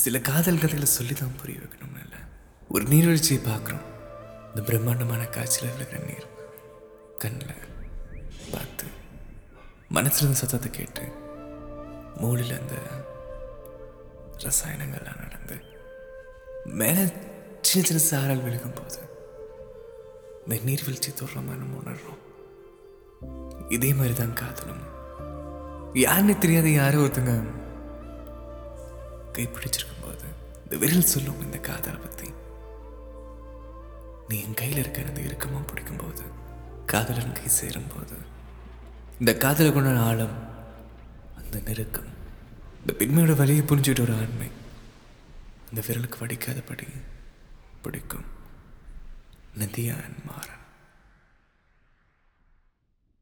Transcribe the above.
சில காதல் கதைகளை சொல்லிதான் புரிய வைக்கணும்னு இல்லை. ஒரு நீர்வீழ்ச்சியை பார்க்குறோம், இந்த பிரம்மாண்டமான காய்ச்சலில் விழுகிற நீர் கண்ணில் பார்த்து மனசில் இருந்த சத்தத்தை கேட்டு மூளையில் அந்த ரசாயனங்கள்லாம் நடந்து மேலே சின்ன சின்ன சாரல் விழுகும்போது இந்த நீர்வீழ்ச்சி தோற்றமாக நம்ம உணர்றோம். இதே மாதிரி தான் காதலும். யாருன்னு தெரியாத யாரும் ஒருத்தங்க கைப்பிடிச்சிருக்கும் போது இந்த விரல் சொல்லுவோம் இந்த காதலை பற்றி. நீ என் கையில் இருக்க எனக்கு இறுக்கமாக பிடிக்கும்போது, காதலன் கை சேரும்போது இந்த காதலை கொண்ட ஆழம், அந்த நெருக்கம், இந்த பெண்மையோட வழியை புரிஞ்சுக்கிட்ட ஒரு ஆண்மை அந்த விரலுக்கு வடிக்காதபடி பிடிக்கும். நதியான் மாறன்.